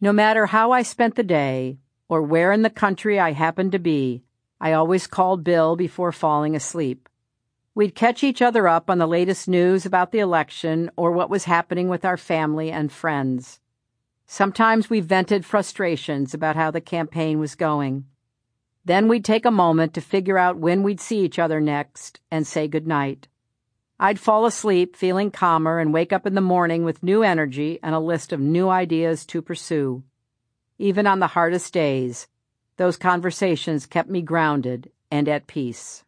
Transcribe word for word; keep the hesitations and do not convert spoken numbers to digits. No matter how I spent the day, or where in the country I happened to be, I always called Bill before falling asleep. We'd catch each other up on the latest news about the election or what was happening with our family and friends. Sometimes we vented frustrations about how the campaign was going. Then we'd take a moment to figure out when we'd see each other next and say goodnight. I'd fall asleep feeling calmer and wake up in the morning with new energy and a list of new ideas to pursue. Even on the hardest days, those conversations kept me grounded and at peace.